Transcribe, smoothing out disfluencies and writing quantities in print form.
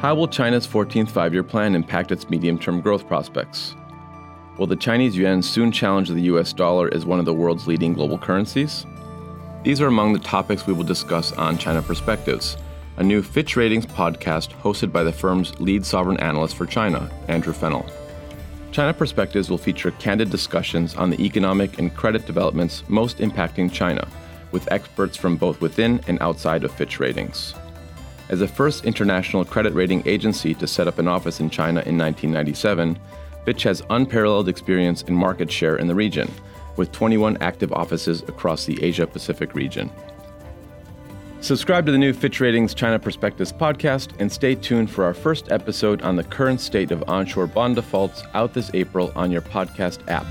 How will China's 14th five-year plan impact its medium-term growth prospects? Will the Chinese yuan soon challenge the US dollar as one of the world's leading global currencies? These are among the topics we will discuss on China Perspectives, a new Fitch Ratings podcast hosted by the firm's lead sovereign analyst for China, Andrew Fennell. China Perspectives will feature candid discussions on the economic and credit developments most impacting China, with experts from both within and outside of Fitch Ratings. As the first international credit rating agency to set up an office in China in 1997, Fitch has unparalleled experience and market share in the region, with 21 active offices across the Asia-Pacific region. Subscribe to the new Fitch Ratings China Perspectives podcast and stay tuned for our first episode on the current state of onshore bond defaults out this April on your podcast app.